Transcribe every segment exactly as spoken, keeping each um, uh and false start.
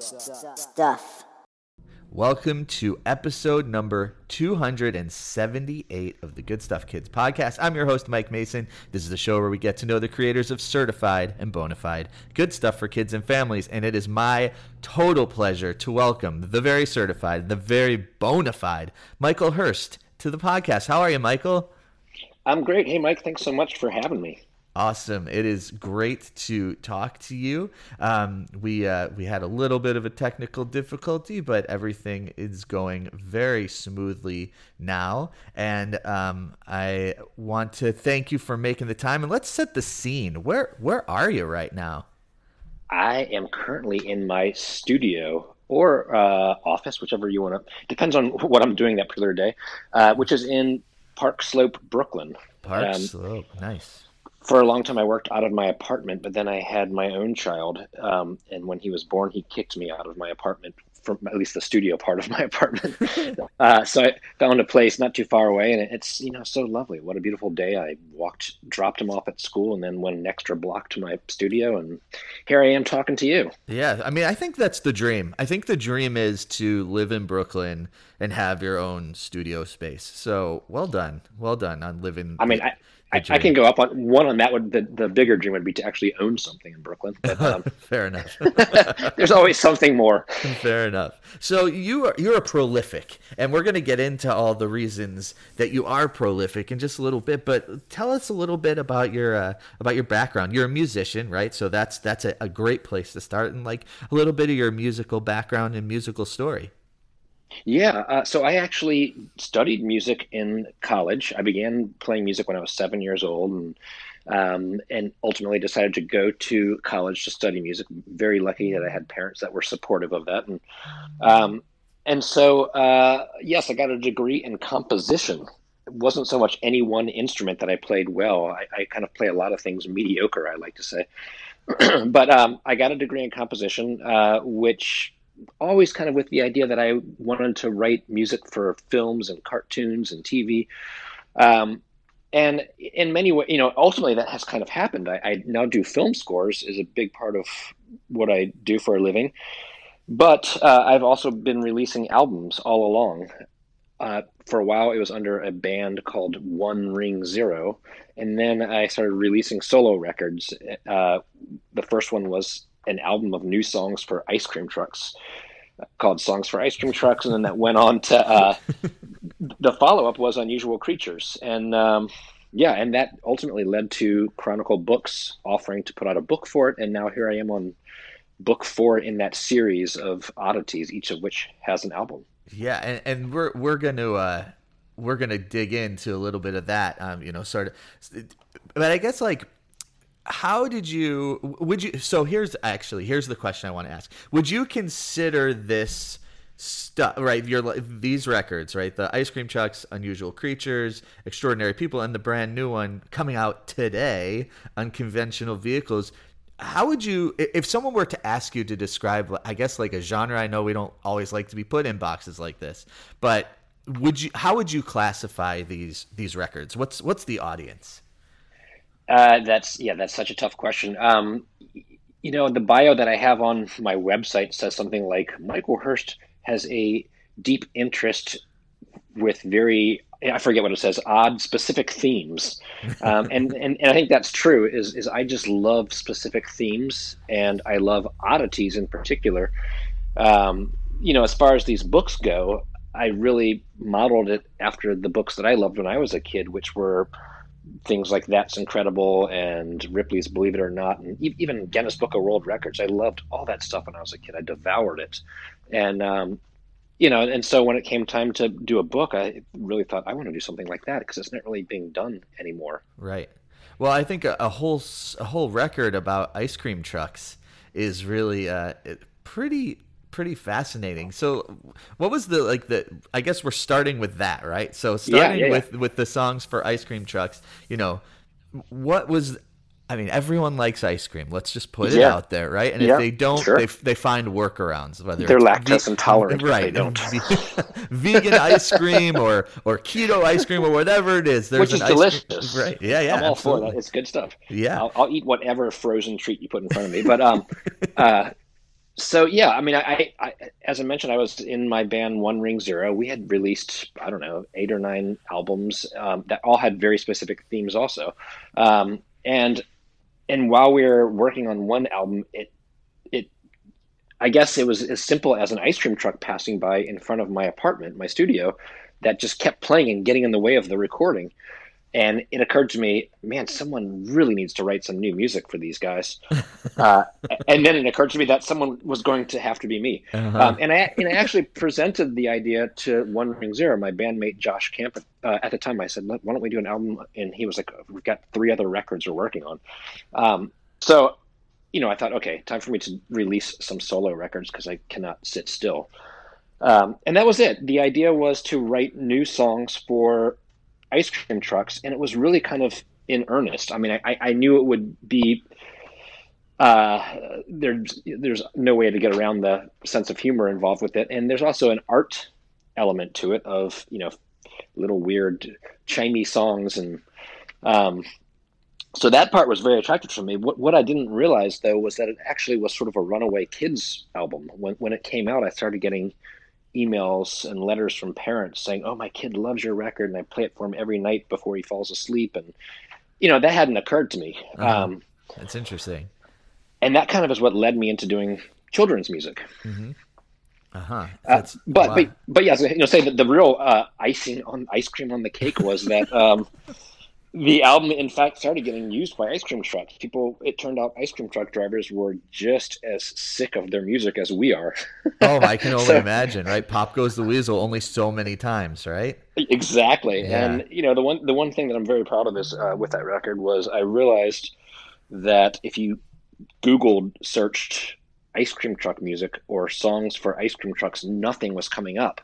Stuff. Welcome to episode number two hundred seventy-eight of the Good Stuff Kids podcast. I'm your host, Mike Mason. This is the show where we get to know the creators of certified and bona fide good stuff for kids and families. And it is my total pleasure to welcome the very certified, the very bona fide Michael Hearst to the podcast. How are you, Michael? I'm great. Hey, Mike, thanks so much for having me. Awesome. It is great to talk to you. Um, we uh, we had a little bit of a technical difficulty, but everything is going very smoothly now. And um, I want to thank you for making the time. And let's set the scene. Where where are you right now? I am currently in my studio or uh, office, whichever you want to. Depends on what I'm doing that particular day, uh, which is in Park Slope, Brooklyn. Park um, Slope. Nice. For a long time, I worked out of my apartment, but then I had my own child, um, and when he was born, he kicked me out of my apartment, from at least the studio part of my apartment. uh, so I found a place not too far away, and it's you know so lovely. What a beautiful day! I walked, dropped him off at school, and then went an extra block to my studio, and here I am talking to you. Yeah, I mean, I think that's the dream. I think the dream is to live in Brooklyn and have your own studio space. So well done, well done on living. I mean, I. I, I can go up on one on that one. The, the bigger dream would be to actually own something in Brooklyn. But, um, fair enough. There's always something more. Fair enough. So you are, you're a prolific, and we're going to get into all the reasons that you are prolific in just a little bit. But tell us a little bit about your uh, about your background. You're a musician, right? So that's that's a, a great place to start, and like a little bit of your musical background and musical story. Yeah, uh, so I actually studied music in college. I began playing music when I was seven years old, and um, and ultimately decided to go to college to study music. Very lucky that I had parents that were supportive of that, and um, and so uh, yes, I got a degree in composition. It wasn't so much any one instrument that I played well. I, I kind of play a lot of things mediocre, I like to say, but um, I got a degree in composition, uh, which. Always kind of with the idea that I wanted to write music for films and cartoons and T V. Um, and in many ways, you know, ultimately that has kind of happened. I, I now do film scores is a big part of what I do for a living. But uh, I've also been releasing albums all along. Uh, for a while, it was under a band called One Ring Zero. And then I started releasing solo records. Uh, the first one was an album of new songs for ice cream trucks called Songs for Ice Cream Trucks. And then that went on to, uh, the follow-up was Unusual Creatures. And, um, yeah, and that ultimately led to Chronicle Books offering to put out a book for it. And now here I am on book four in that series of oddities, each of which has an album. Yeah. And, and we're, we're going to, uh, we're going to dig into a little bit of that, um, you know, sort of, but I guess like, How did you, would you, so here's actually, here's the question I want to ask. Would you consider this stuff, right, your, these records, right, the Ice Cream Trucks, Unusual Creatures, Extraordinary People, and the brand new one coming out today, Unconventional Vehicles, how would you, if someone were to ask you to describe, I guess like a genre, I know we don't always like to be put in boxes like this, but would you, how would you classify these, these records? What's, what's the audience? Uh, that's, yeah, that's such a tough question. Um, you know, the bio that I have on my website says something like Michael Hearst has a deep interest with very, I forget what it says, odd specific themes. Um, and, and, and I think that's true is, is I just love specific themes and I love oddities in particular. Um, you know, as far as these books go, I really modeled it after the books that I loved when I was a kid, which were things like That's Incredible and Ripley's Believe It or Not, and even Guinness Book of World Records. I loved all that stuff when I was a kid. I devoured it. And, um, you know, and so when it came time to do a book, I really thought I want to do something like that because it's not really being done anymore. Right. Well, I think a, a whole, a whole record about ice cream trucks is really uh, pretty, pretty fascinating. So what was the, like the, I guess we're starting with that, right? So starting yeah, yeah, with, yeah. with the Songs for Ice Cream Trucks, you know, what was, I mean, everyone likes ice cream. Let's just put yeah. it out there. Right. And yeah, if they don't, sure. they they find workarounds, whether they're lactose ve- intolerant, right. They don't vegan ice cream or, or keto ice cream or whatever it is. There's Which is an delicious. Cream, right. Yeah. Yeah. I'm all absolutely. for that. It's good stuff. Yeah. I'll, I'll eat whatever frozen treat you put in front of me. But, um, uh, So, yeah, I mean, I, I, as I mentioned, I was in my band One Ring Zero. We had released, I don't know, eight or nine albums um, that all had very specific themes also. Um, and and while we were working on one album, it, it, I guess it was as simple as an ice cream truck passing by in front of my apartment, my studio, that just kept playing and getting in the way of the recording. And it occurred to me, man, someone really needs to write some new music for these guys. Uh, and then it occurred to me that someone was going to have to be me. Uh-huh. Um, and, I, and I actually presented the idea to One Ring Zero, my bandmate Josh Camp. Uh, at the time, I said, why don't we do an album? And he was like, we've got three other records we're working on. Um, so, you know, I thought, okay, time for me to release some solo records because I cannot sit still. Um, and that was it. The idea was to write new songs for ice cream trucks, and it was really kind of in earnest. I mean, I, I knew it would be uh, there's there's no way to get around the sense of humor involved with it, and there's also an art element to it of, you know, little weird chimey songs, and um, so that part was very attractive to me. What what I didn't realize though was that it actually was sort of a runaway kids album. When when it came out, I started getting emails and letters from parents saying, oh, my kid loves your record and I play it for him every night before he falls asleep. And, you know, that hadn't occurred to me. Uh-huh. Um, That's interesting. And that kind of is what led me into doing children's music. Mm-hmm. Uh-huh. Uh, but, wow. but, but yeah, so, you know, say that the real uh, icing on ice cream on the cake was that um, the album, in fact, started getting used by ice cream trucks. People, it turned out ice cream truck drivers were just as sick of their music as we are. Oh, I can only so, imagine, right? Pop goes the weasel only so many times, right? Exactly. Yeah. And, you know, the one the one thing that I'm very proud of is uh, with that record was I realized that if you Googled, searched ice cream truck music or songs for ice cream trucks, nothing was coming up.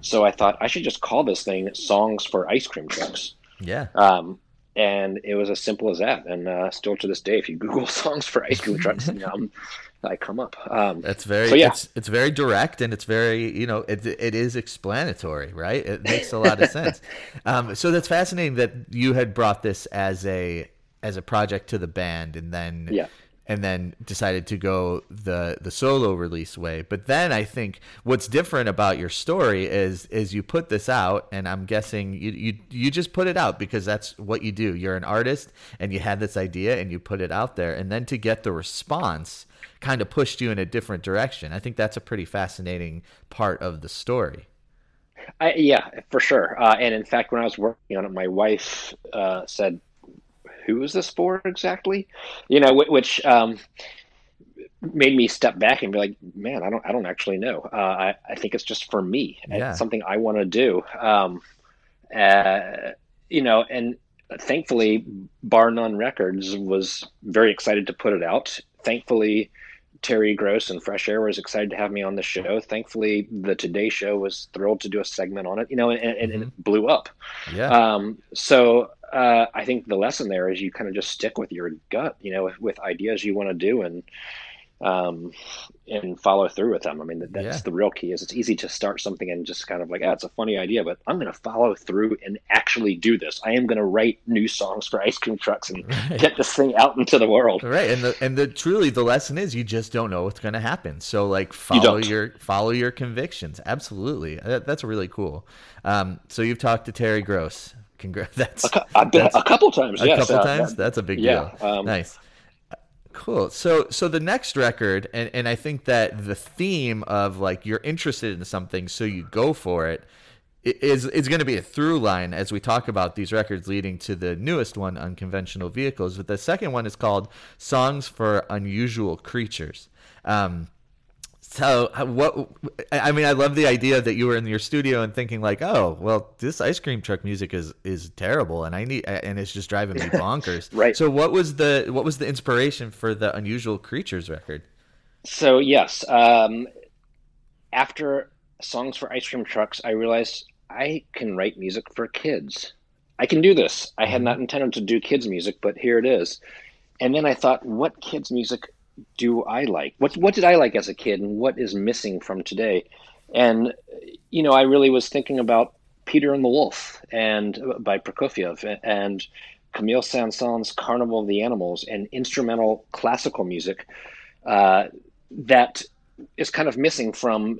So I thought I should just call this thing Songs for Ice Cream Trucks. Yeah. Um, and it was as simple as that. And uh, still to this day, if you Google songs for ice cream trucks, you know, I come up. Um, That's very, so yeah. it's, it's very direct, and it's very, you know, it it is explanatory, right? It makes a lot of sense. Um, so that's fascinating that you had brought this as a as a project to the band, and then yeah. and then decided to go the the solo release way. But then I think what's different about your story is is you put this out, and I'm guessing you you, you just put it out because that's what you do. You're an artist, and you had this idea, and you put it out there. And then to get the response kind of pushed you in a different direction. I think that's a pretty fascinating part of the story. I, yeah, for sure. Uh, and in fact, when I was working on it, my wife uh, said, who is this for exactly? You know, which um, made me step back and be like, man, I don't, I don't actually know. Uh, I, I think it's just for me. Yeah. It's something I want to do. Um, uh, you know, and thankfully Bar None Records was very excited to put it out. Thankfully, Terry Gross and Fresh Air was excited to have me on the show. Thankfully, the Today Show was thrilled to do a segment on it, you know, and, and, and it blew up. Yeah. Um, so, Uh, I think the lesson there is you kind of just stick with your gut, you know, with, with ideas you want to do, and um, and follow through with them. I mean, that, that's yeah. the real key. Is it's easy to start something and just kind of like, ah, it's a funny idea, but I'm going to follow through and actually do this. I am going to write new songs for ice cream trucks and right. get this thing out into the world. Right, and the and the truly the lesson is you just don't know what's going to happen. So like follow you your follow your convictions. Absolutely, that, that's really cool. Um, so you've talked to Terry Gross. Congrats. That's, I've been that's, a couple times. A yes, couple uh, times. That, that's a big yeah, deal. Um, nice. Cool. So, so the next record, and, and I think that the theme of like, you're interested in something, so you go for it, is, is going to be a through line as we talk about these records leading to the newest one, Unconventional Vehicles. But the second one is called Songs for Unusual Creatures. Um, So what, I mean, I love the idea that you were in your studio and thinking like, oh, well, this ice cream truck music is, is terrible, and I need, and it's just driving me bonkers. Right. So what was the, what was the inspiration for the Unusual Creatures record? So yes. Um, after Songs for Ice Cream Trucks, I realized I can write music for kids. I can do this. I had not intended to do kids music, but here it is. And then I thought, what kids music do I like? What what did I like as a kid, and what is missing from today? And, you know, I really was thinking about Peter and the Wolf, and by Prokofiev, and Camille Saint-Saëns' Carnival of the Animals, and instrumental classical music uh, that is kind of missing from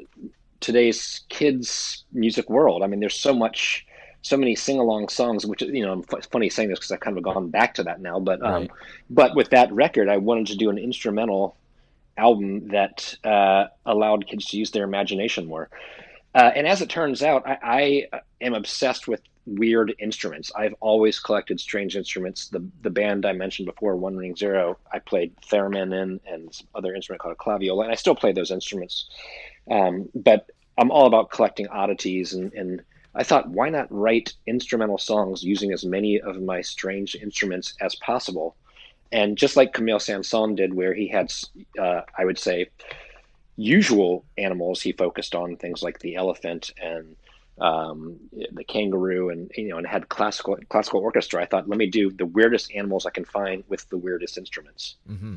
today's kids' music world. I mean, there's so much, so many sing-along songs, which, you know, it's funny saying this because I've kind of gone back to that now. But right. um, but with that record, I wanted to do an instrumental album that uh, allowed kids to use their imagination more. Uh, and as it turns out, I, I am obsessed with weird instruments. I've always collected strange instruments. The the band I mentioned before, One Ring Zero, I played theremin in, and some other instrument called a claviola, and I still play those instruments. Um, but I'm all about collecting oddities, and, and I thought, why not write instrumental songs using as many of my strange instruments as possible? And just like Camille Saint-Saëns did, where he had, uh, I would say, usual animals, he focused on things like the elephant and um, the kangaroo, and you know, and had classical classical orchestra. I thought, let me do the weirdest animals I can find with the weirdest instruments. Mm-hmm.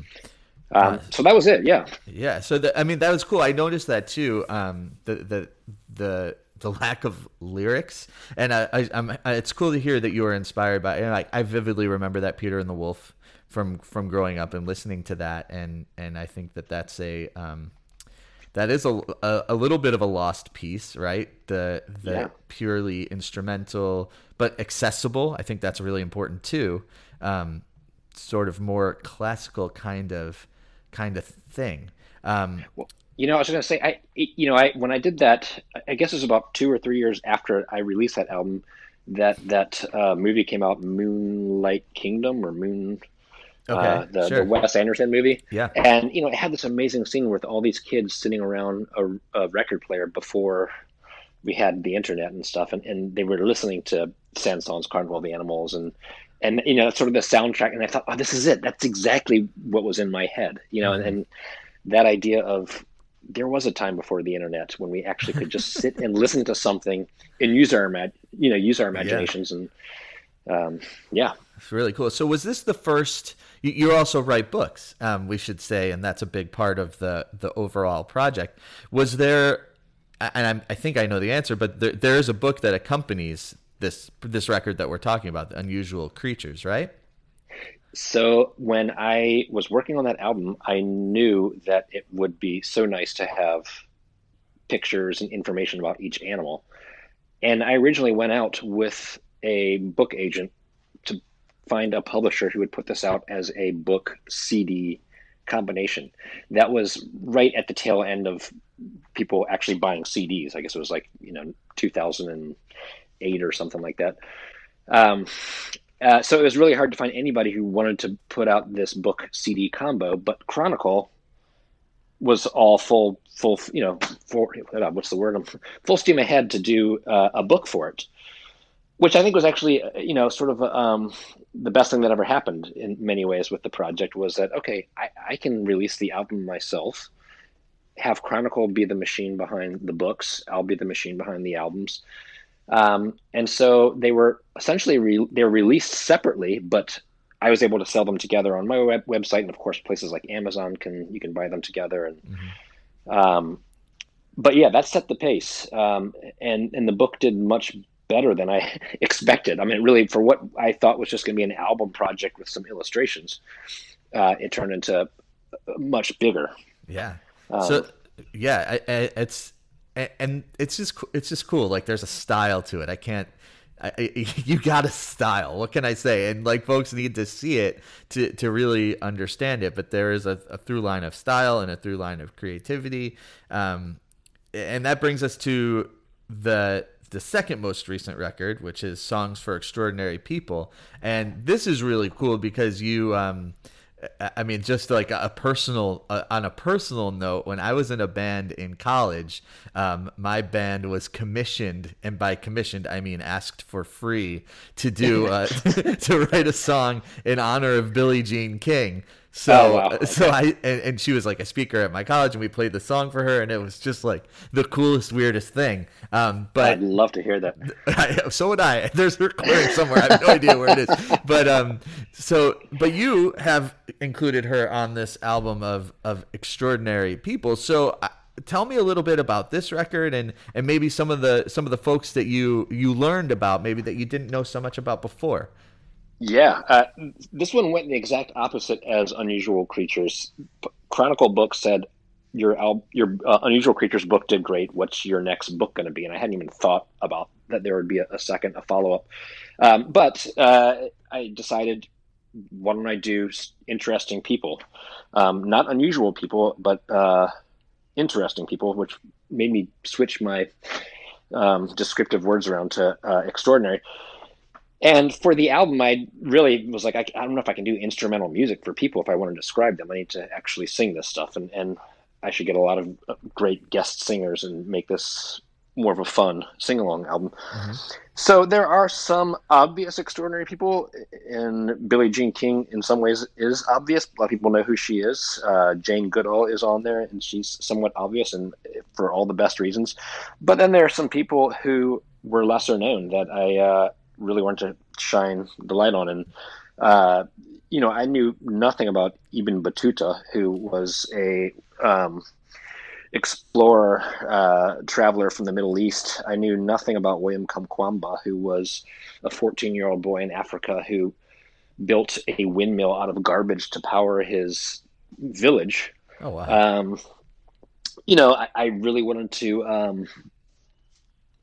Uh, um, so that was it, yeah. Yeah. So the, I mean, that was cool. I noticed that too. Um, the the the the lack of lyrics, and I, I, I'm, it's cool to hear that you were inspired by. And I, I vividly remember that Peter and the Wolf from from growing up and listening to that, and and I think that that's a. Um, That is a, a, a little bit of a lost piece, right? The the yeah. purely instrumental, but accessible. I think that's really important too. Um, sort of more classical kind of kind of thing. Um, well, you know, I was going to say, I you know, I when I did that, I guess it was about two or three years after I released that album, that that uh, movie came out, Moonlight Kingdom or Moon. Okay, uh, the, sure. the Wes Anderson movie. Yeah. And, you know, it had this amazing scene with all these kids sitting around a, a record player before we had the internet and stuff. And, and they were listening to Saint-Saëns' Carnival of the Animals and, and, you know, sort of the soundtrack. And I thought, oh, this is it. That's exactly what was in my head, you know, mm-hmm. and, and that idea of there was a time before the internet when we actually could just sit and listen to something and use our, you know, use our imaginations yeah. and, um, yeah. It's really cool. So was this the first, you, you also write books, um, we should say, and that's a big part of the, the overall project. Was there, and I'm, I think I know the answer, but there, there is a book that accompanies this, this record that we're talking about, The Unusual Creatures, right? So when I was working on that album, I knew that it would be so nice to have pictures and information about each animal. And I originally went out with a book agent to find a publisher who would put this out as a book C D combination. That was right at the tail end of people actually buying C Ds. I guess it was like, you know, two thousand eight or something like that. Um, uh, so it was really hard to find anybody who wanted to put out this book C D combo, but Chronicle was all full, full, you know, for, what's the word? I'm full steam ahead to do uh, a book for it. Which I think was actually, you know, sort of um, the best thing that ever happened in many ways with the project was that, okay, I, I can release the album myself, have Chronicle be the machine behind the books, I'll be the machine behind the albums. Um, and so they were essentially, re- they're released separately, but I was able to sell them together on my web- website. And of course, places like Amazon, can you can buy them together. And mm-hmm. um, But yeah, that set the pace. Um, and, and the book did much better than I expected. I mean, really, for what I thought was just going to be an album project with some illustrations, uh, it turned into much bigger. Yeah. Um, so, yeah, I, I, it's and it's just it's just cool. Like, there's a style to it. I can't. I, you got a style. What can I say? And like, folks need to see it to to really understand it. But there is a, a through line of style and a through line of creativity, um, and that brings us to the. the second most recent record, which is Songs for Extraordinary People. And this is really cool because you, um, I mean, just like a personal, uh, on a personal note, when I was in a band in college, um, my band was commissioned, and by commissioned, I mean, asked for free to do, uh, to write a song in honor of Billie Jean King. So, oh, wow. okay. so I, and, and she was like a speaker at my college, and we played the song for her, and it was just like the coolest, weirdest thing. Um, but I'd love to hear that. I, so would I. There's a recording somewhere. I have no idea where it is. But, um, so, but you have included her on this album of, of Extraordinary People. So uh, tell me a little bit about this record and, and maybe some of the, some of the folks that you, you learned about, maybe that you didn't know so much about before. Yeah, uh, this one went the exact opposite as Unusual Creatures. P- Chronicle Books said, your al- your uh, Unusual Creatures book did great. What's your next book going to be? And I hadn't even thought about that there would be a, a second, a follow-up. Um, but uh, I decided, why don't I do interesting people? Um, not unusual people, but uh, interesting people, which made me switch my um, descriptive words around to uh, extraordinary. And for the album, I really was like, I, I don't know if I can do instrumental music for people if I want to describe them. I need to actually sing this stuff, and, and I should get a lot of great guest singers and make this more of a fun sing-along album. Mm-hmm. So there are some obvious extraordinary people, and Billie Jean King in some ways is obvious. A lot of people know who she is. Uh, Jane Goodall is on there, and she's somewhat obvious, and for all the best reasons. But then there are some people who were lesser known that I... Uh, really wanted to shine the light on. And, uh, you know, I knew nothing about Ibn Battuta, who was a um, explorer, uh, traveler from the Middle East. I knew nothing about William Kamkwamba, who was a fourteen-year-old boy in Africa who built a windmill out of garbage to power his village. Oh, wow. Um, you know, I, I really wanted to... Um,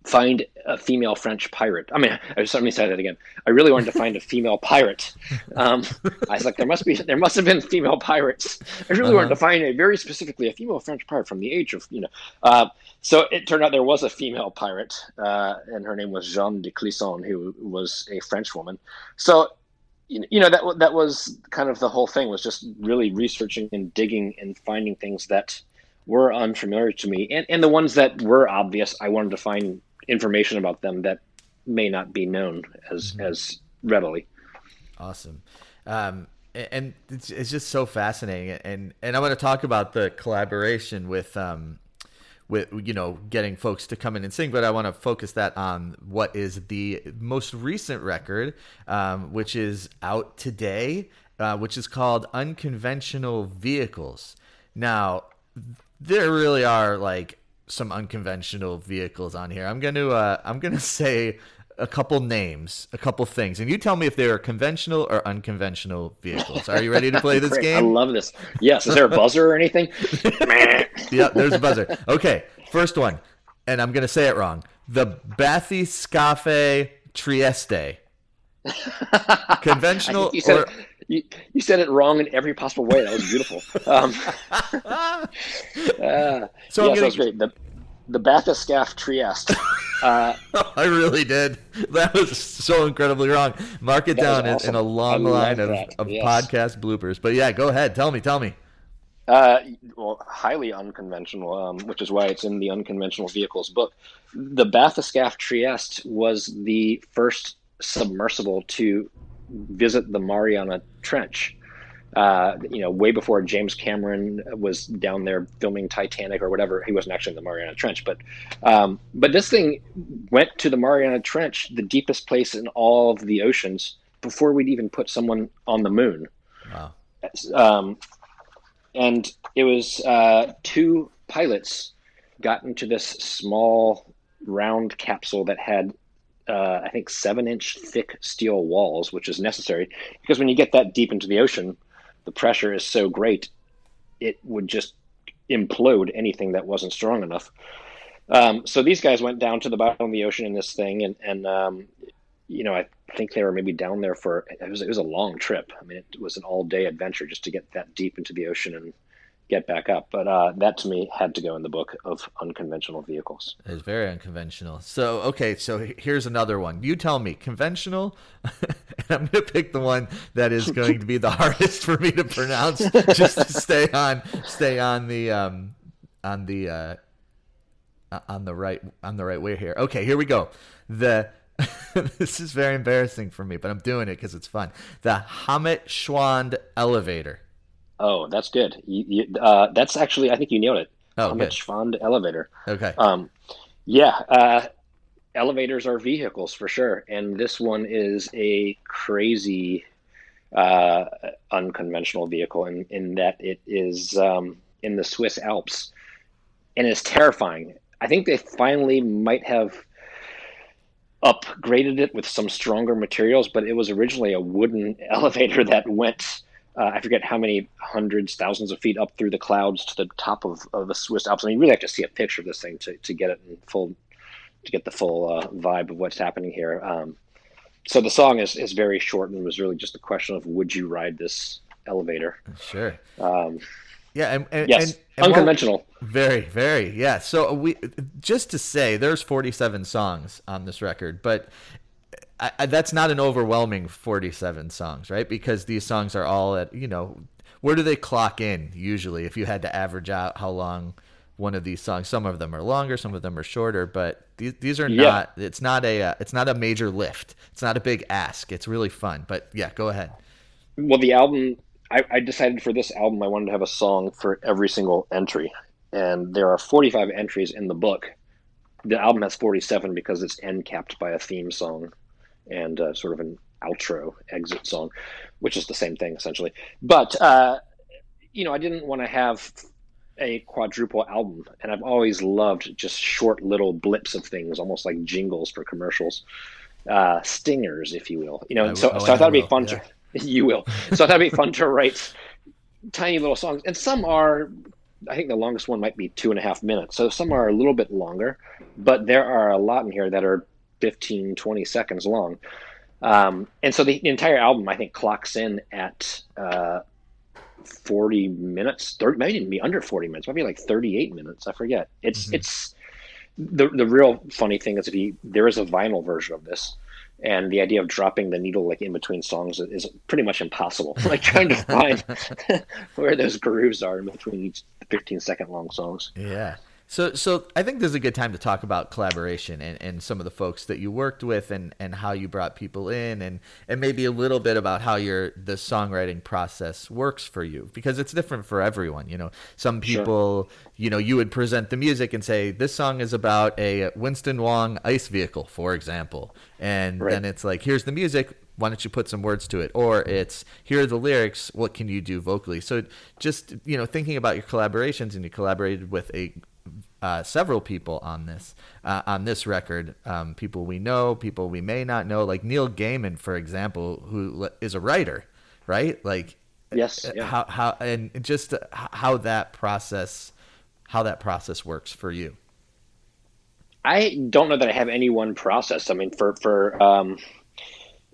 find a female French pirate. I mean, I just let me say that again. I really wanted to find a female pirate. Um, I was like, there must be, there must have been female pirates. I really uh-huh. wanted to find a very specifically a female French pirate from the age of, you know. Uh, so it turned out there was a female pirate, uh, and her name was Jeanne de Clisson, who was a French woman. So, you know, that that was kind of the whole thing, was just really researching and digging and finding things that were unfamiliar to me. And, and the ones that were obvious, I wanted to find information about them that may not be known as mm-hmm. as readily. Awesome. Um and it's, it's just so fascinating, and and I want to talk about the collaboration with um with you know getting folks to come in and sing, but I want to focus that on what is the most recent record, um which is out today, uh which is called Unconventional Vehicles. Now there really are like some unconventional vehicles on here. I'm going to, uh, I'm going to say a couple names, a couple things, and you tell me if they are conventional or unconventional vehicles. Are you ready to play this game? I love this. Yes. Is there a buzzer or anything? Yeah, there's a buzzer. Okay. First one. And I'm going to say it wrong. The Bathyscaphe Trieste. Conventional you said, or... you, you said it wrong in every possible way. That was beautiful. Um, uh, so yeah, that was great. The, the Bathyscaphe Trieste. Uh, I really did. That was so incredibly wrong. Mark it down awesome. in, in a long line of, of yes. podcast bloopers. But yeah, go ahead. Tell me. Tell me. Uh, well, highly unconventional, um, which is why it's in the Unconventional Vehicles book. The Bathyscaphe Trieste was the first submersible to visit the Mariana Trench, uh, you know, way before James Cameron was down there filming Titanic or whatever. He wasn't actually in the Mariana Trench, but um, but this thing went to the Mariana Trench, the deepest place in all of the oceans, before we'd even put someone on the moon. Wow. Um, and it was uh, two pilots got into this small round capsule that had Uh, I think seven inch thick steel walls, which is necessary because when you get that deep into the ocean, the pressure is so great, it would just implode anything that wasn't strong enough. Um, so these guys went down to the bottom of the ocean in this thing. And, and um, you know, I think they were maybe down there for, it was, it was a long trip. I mean, it was an all day adventure just to get that deep into the ocean and get back up. But uh, that to me had to go in the book of Unconventional Vehicles. It's very unconventional. So, okay, so here's another one. You tell me, conventional, and I'm going to pick the one that is going to be the hardest for me to pronounce just to stay on, stay on the, um, on the, uh, on the right, on the right way here. Okay, here we go. The, this is very embarrassing for me, but I'm doing it because it's fun. The Hammetschwand elevator. Oh, that's good. You, you, uh, that's actually, I think you nailed it. Oh, Hammetschwand elevator. Okay. Um, yeah. Uh, elevators are vehicles for sure. And this one is a crazy, uh, unconventional vehicle in, in that it is, um, in the Swiss Alps, and it's terrifying. I think they finally might have upgraded it with some stronger materials, but it was originally a wooden elevator that went Uh, I forget how many hundreds, thousands of feet up through the clouds to the top of, of the Swiss Alps. I mean, you really have to see a picture of this thing to, to get it in full, to get the full uh, vibe of what's happening here. Um, so the song is, is very short and was really just the question of, would you ride this elevator? Sure. Um, yeah. And, and, yes. And, and unconventional. Well, very, very. Yeah. So we, just to say, there's forty-seven songs on this record, but I, I, that's not an overwhelming forty-seven songs, right? Because these songs are all at, you know, where do they clock in usually if you had to average out how long one of these songs? Some of them are longer, some of them are shorter, but these, these are yeah. not, it's not a, uh, it's not a major lift. It's not a big ask. It's really fun, but yeah, go ahead. Well, the album, I, I decided for this album, I wanted to have a song for every single entry. And there are forty-five entries in the book. The album has forty-seven because it's end capped by a theme song and uh, sort of an outro exit song, which is the same thing essentially. But, uh, you know, I didn't want to have a quadruple album, and I've always loved just short little blips of things, almost like jingles for commercials, uh, stingers, if you will, you know, and so, I, oh, so I, I thought it'd be fun yeah. to, you will. So I thought it'd be fun to write tiny little songs. And some are, I think the longest one might be two and a half minutes. So some are a little bit longer, but there are a lot in here that are fifteen, twenty seconds long. Um, and so the entire album, I think, clocks in at uh, forty minutes, thirty, maybe even be under forty minutes, maybe like thirty-eight minutes. I forget. It's, mm-hmm. it's the, the real funny thing is if you, there is a vinyl version of this. And the idea of dropping the needle like in between songs is pretty much impossible. Like trying to find where those grooves are in between each fifteen second long songs. Yeah. So so I think this is a good time to talk about collaboration and, and some of the folks that you worked with and, and how you brought people in and, and maybe a little bit about how your the songwriting process works for you, because it's different for everyone. You know, some people, sure. you know, you would present the music and say, this song is about a Winston Wong Ice Vehicle, for example. And right. then it's like, here's the music. Why don't you put some words to it? Or it's, here are the lyrics. What can you do vocally? So just, you know, thinking about your collaborations, and you collaborated with a Uh, several people on this uh, on this record, um, people we know, people we may not know, like Neil Gaiman, for example, who is a writer, right? Like, yes, yeah. how how and just how that process how that process works for you. I don't know that I have any one process. I mean, for for um,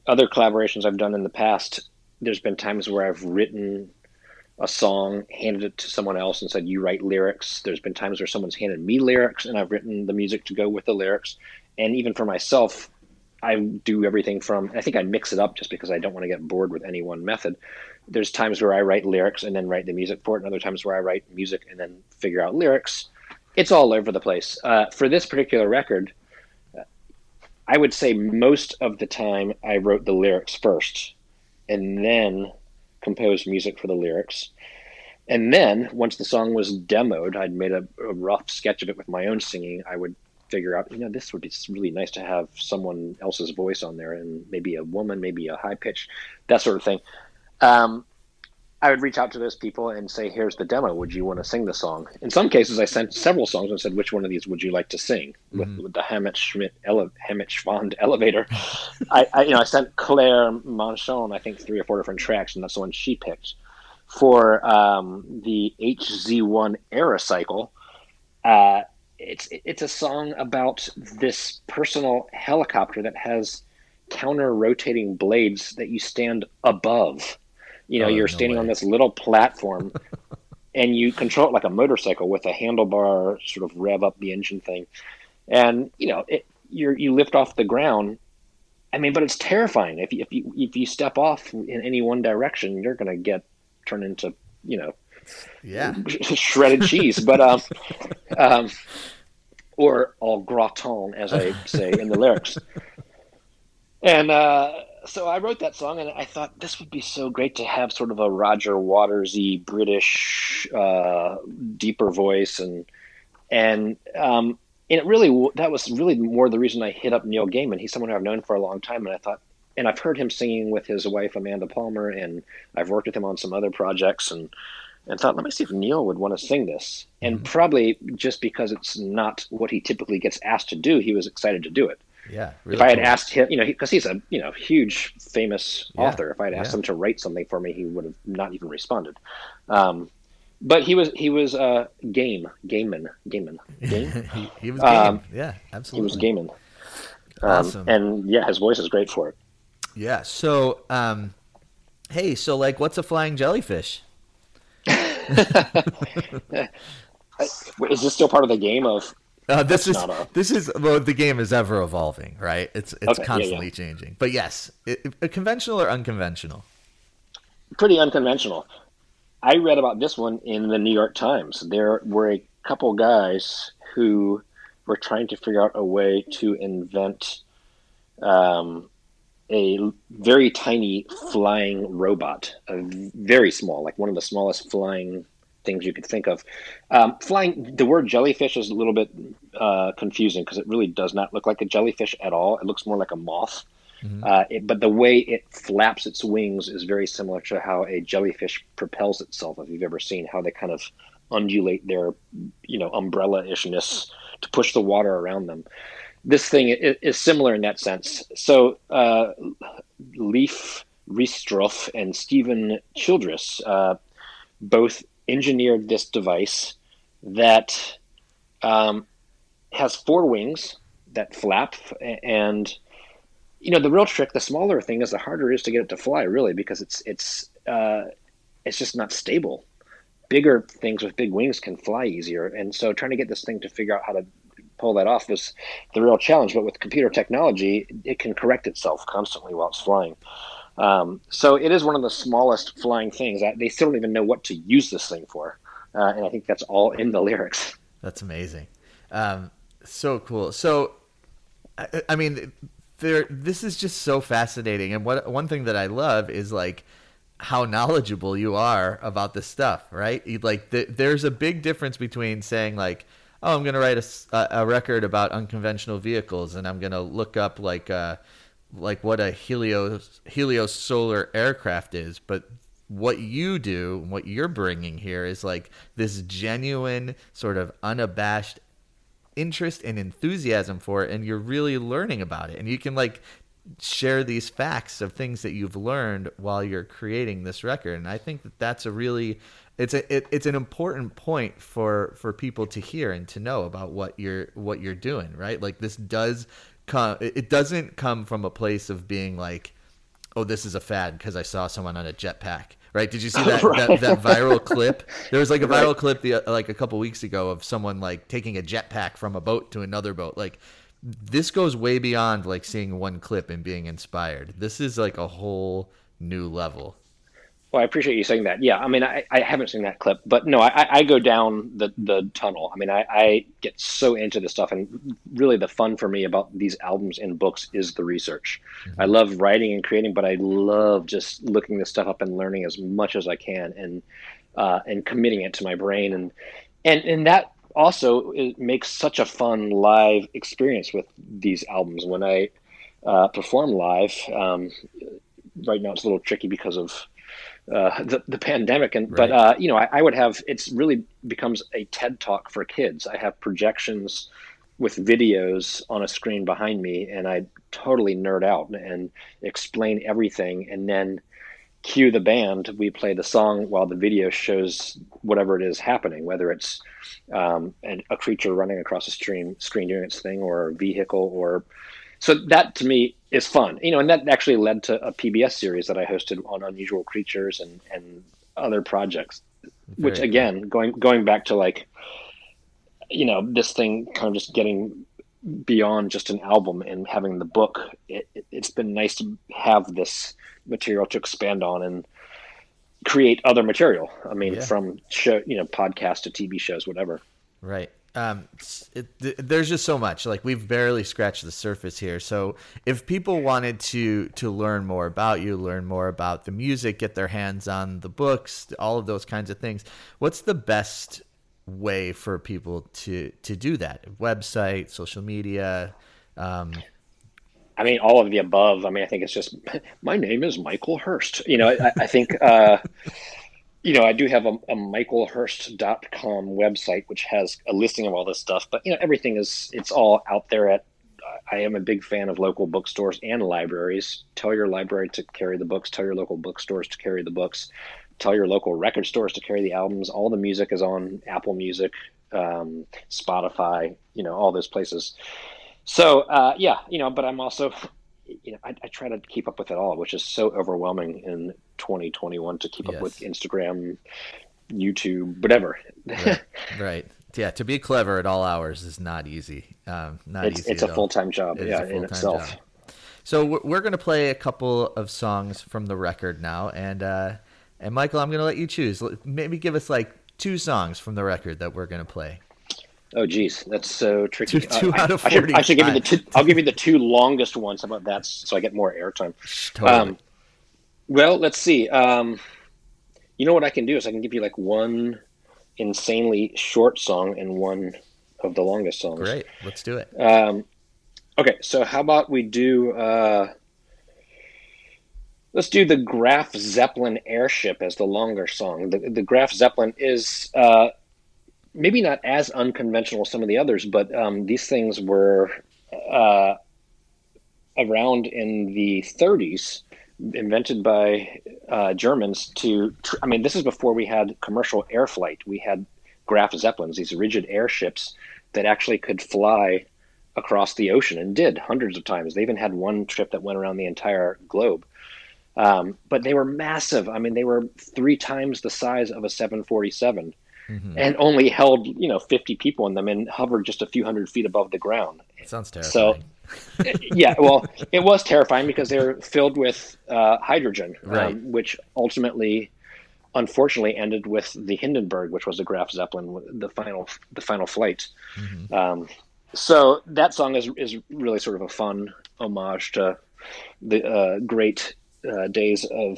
other collaborations I've done in the past, there's been times where I've written a song, handed it to someone else and said, you write lyrics. There's been times where someone's handed me lyrics and I've written the music to go with the lyrics. And even for myself, I do everything from, I think I mix it up just because I don't want to get bored with any one method. There's times where I write lyrics and then write the music for it, and other times where I write music and then figure out lyrics. It's all over the place. Uh, for this particular record, I would say most of the time I wrote the lyrics first and then composed music for the lyrics. And then once the song was demoed, I'd made a, a rough sketch of it with my own singing. I would figure out, you know, this would be really nice to have someone else's voice on there, and maybe a woman, maybe a high pitch, that sort of thing. Um, I would reach out to those people and say, here's the demo. Would you want to sing the song? In some cases, I sent several songs and said, which one of these would you like to sing? Mm-hmm. With, with the Hammetschwand ele- Hammetschwand elevator. I, I, you know, I sent Claire Manchon, I think, three or four different tracks, and that's the one she picked. For um, the H Z one Aerocycle, uh, it's, it's a song about this personal helicopter that has counter-rotating blades that you stand above. You know, oh, you're standing no on this little platform and you control it like a motorcycle with a handlebar, sort of rev up the engine thing. And, you know, it, you're, you lift off the ground. I mean, but it's terrifying. If you, if you, if you step off in any one direction, you're going to get turned into, you know, yeah, shredded cheese. But, um, um, or au gratin, as I say in the lyrics. And, uh, so I wrote that song, and I thought this would be so great to have sort of a Roger Waters-y British uh, deeper voice, and and um, and it really that was really more the reason I hit up Neil Gaiman. He's someone who I've known for a long time, and I thought, and I've heard him singing with his wife Amanda Palmer, and I've worked with him on some other projects, and and thought, let me see if Neil would want to sing this. And probably just because it's not what he typically gets asked to do, he was excited to do it. Yeah. Really if I had cool. asked him, you know, because he, he's a you know huge, famous yeah. author. If I had asked yeah. him to write something for me, he would have not even responded. Um, but he was he was uh, game, gameman, gameman, game. he, he was game. Um, yeah, absolutely. He was gameman. Um, awesome. And yeah, his voice is great for it. Yeah. So, um, hey, so like, what's a flying jellyfish? Is this still part of the game of? Uh, this is a... this is well, the game is ever evolving, right? It's it's okay, constantly yeah, yeah. changing. But yes, it, it, conventional or unconventional? Pretty unconventional. I read about this one in the New York Times. There were a couple guys who were trying to figure out a way to invent um, a very tiny flying robot, a very small, like one of the smallest flying things you could think of. Um, flying, the word jellyfish is a little bit uh, confusing because it really does not look like a jellyfish at all. It looks more like a moth, mm-hmm. uh, it, but the way it flaps its wings is very similar to how a jellyfish propels itself. If you've ever seen how they kind of undulate their, you know, umbrella-ishness to push the water around them. This thing is similar in that sense. So uh, Leif Riestroff and Stephen Childress uh, both engineered this device that um, has four wings that flap. And, you know, the real trick, the smaller thing is the harder it is to get it to fly, really, because it's it's uh, it's just not stable. Bigger things with big wings can fly easier. And so trying to get this thing to figure out how to pull that off was the real challenge. But with computer technology, it can correct itself constantly while it's flying. Um, so it is one of the smallest flying things. I, they still don't even know what to use this thing for. Uh, and I think that's all in the lyrics. That's amazing. Um, so cool. So, I, I mean, there, this is just so fascinating. And what, one thing that I love is like, how knowledgeable you are about this stuff, right? You'd like th- there's a big difference between saying like, oh, I'm going to write a, a record about unconventional vehicles, and I'm going to look up like uh, like what a helios heliosolar aircraft is. But what you do, what you're bringing here is like this genuine sort of unabashed interest and enthusiasm for it, and you're really learning about it, and you can like share these facts of things that you've learned while you're creating this record. And I think that that's a really, it's a, it, it's an important point for, for people to hear and to know about what you're, what you're doing, right? Like this does come, it doesn't come from a place of being like, oh, this is a fad because I saw someone on a jetpack, right? Did you see that, right. that, that viral clip? There was like a viral right. clip the, like a couple weeks ago of someone like taking a jetpack from a boat to another boat. Like, this goes way beyond like seeing one clip and being inspired. This is like a whole new level. Well, I appreciate you saying that. Yeah. I mean, I, I haven't seen that clip, but no, I, I go down the, the tunnel. I mean, I, I get so into this stuff, and really the fun for me about these albums and books is the research. Mm-hmm. I love writing and creating, but I love just looking this stuff up and learning as much as I can, and, uh, and committing it to my brain. And, and, and that, also, it makes such a fun live experience with these albums. When I uh, perform live, um, right now it's a little tricky because of uh, the, the pandemic. And right. But, uh, you know, I, I would have, it's really becomes a TED Talk for kids. I have projections with videos on a screen behind me, and I totally nerd out and explain everything. And then cue the band, we play the song while the video shows whatever it is happening, whether it's um, an, a creature running across a stream, screen doing its thing, or a vehicle. Or so that to me is fun, you know, and that actually led to a P B S series that I hosted on Unusual Creatures and, and other projects, Very which again, cool. going, going back to like, you know, this thing kind of just getting beyond just an album and having the book, it, it, it's been nice to have this material to expand on and create other material. I mean, yeah. from show, you know, podcasts to T V shows, whatever. Right. Um, it, it, there's just so much, like we've barely scratched the surface here. So if people wanted to, to learn more about you, learn more about the music, get their hands on the books, all of those kinds of things, what's the best way for people to, to do that? Website, social media, um, I mean, all of the above. I mean, I think it's just, my name is Michael Hearst. You know, I, I think, uh, you know, I do have a, a michael hearst dot com website, which has a listing of all this stuff, but you know, everything is, it's all out there at I am a big fan of local bookstores and libraries. Tell your library to carry the books. Tell your local bookstores to carry the books. Tell your local record stores to carry the albums. All the music is on Apple Music, um, Spotify, you know, all those places. So, uh, yeah, you know, but I'm also, you know, I, I try to keep up with it all, which is so overwhelming in twenty twenty-one to keep yes. up with Instagram, YouTube, whatever. Right. right. Yeah, to be clever at all hours is not easy. Um, not it's, easy. It's a full-time job, it yeah, full-time in itself. Job. So we're going to play a couple of songs from the record now, and uh, and Michael, I'm going to let you choose. Maybe give us like two songs from the record that we're going to play. Oh, geez, that's so tricky. Two, two uh, out of I, forty. I should, I should give you the two, I'll give you the two longest ones. How about that? So I get more airtime. Totally. Um, well, let's see. Um, you know what I can do is I can give you like one insanely short song and one of the longest songs. Great, let's do it. Um, okay, so how about we do? Uh, let's do the Graf Zeppelin Airship as the longer song. The, the Graf Zeppelin is uh, maybe not as unconventional as some of the others, but um, these things were uh, around in the thirties. Invented by uh, Germans to, tr- I mean, this is before we had commercial air flight. We had Graf Zeppelins, these rigid airships that actually could fly across the ocean and did hundreds of times. They even had one trip that went around the entire globe. Um, but they were massive. I mean, they were three times the size of a seven forty-seven mm-hmm. and only held, you know, fifty people in them and hovered just a few hundred feet above the ground. That sounds terrifying. So, yeah, well, it was terrifying because they were filled with uh, hydrogen, right. um, which ultimately, unfortunately, ended with the Hindenburg, which was the Graf Zeppelin, the final, the final flight. Mm-hmm. Um, so that song is is really sort of a fun homage to the uh, great uh, days of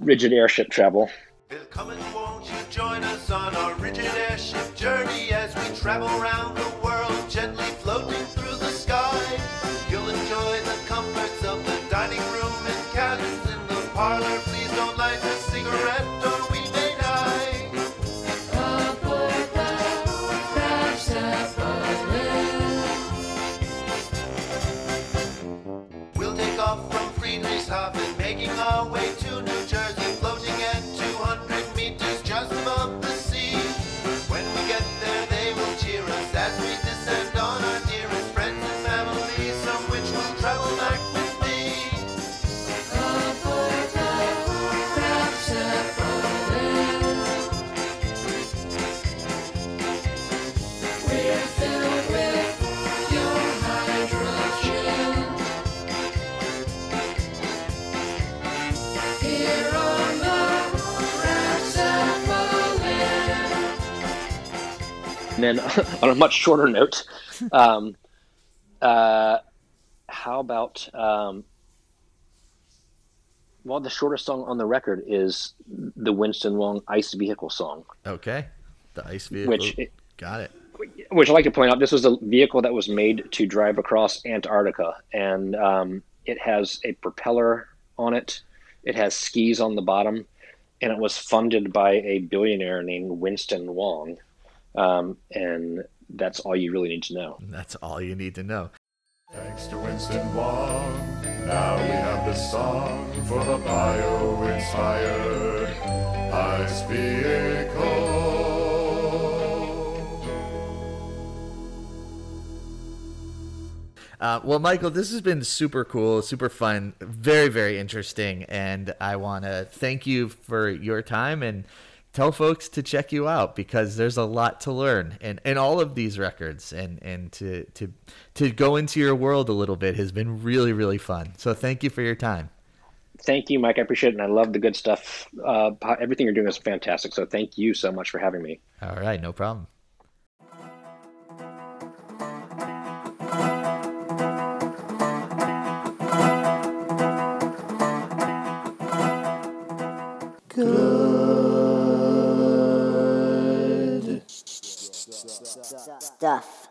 rigid airship travel. Willkommen, won't you join us on our rigid airship journey as we travel around the world, gently floating through the sky. You'll enjoy the comforts of the dining room and cabins in the parlor. Please don't light a cigarette or we may die. Aboard the Graf Zeppelin. We'll take off from Friedrichshafen, making our way to New Jersey. And then on a much shorter note, um, uh, how about, um, well, the shortest song on the record is the Winston Wong Ice Vehicle song. Okay. The Ice Vehicle. Which it, Got it. Which I'd like to point out, this was a vehicle that was made to drive across Antarctica. And um, it has a propeller on it. It has skis on the bottom. And it was funded by a billionaire named Winston Wong. Um, and that's all you really need to know. That's all you need to know. Thanks to Winston Wong, now we have the song for the bio-inspired ice vehicle. Uh, well, Michael, this has been super cool, super fun, very, very interesting. And I want to thank you for your time and tell folks to check you out because there's a lot to learn and, and all of these records and, and to, to, to go into your world a little bit has been really, really fun. So thank you for your time. Thank you, Mike. I appreciate it. And I love the good stuff. Uh, everything you're doing is fantastic. So thank you so much for having me. All right. No problem. Good. Stuff.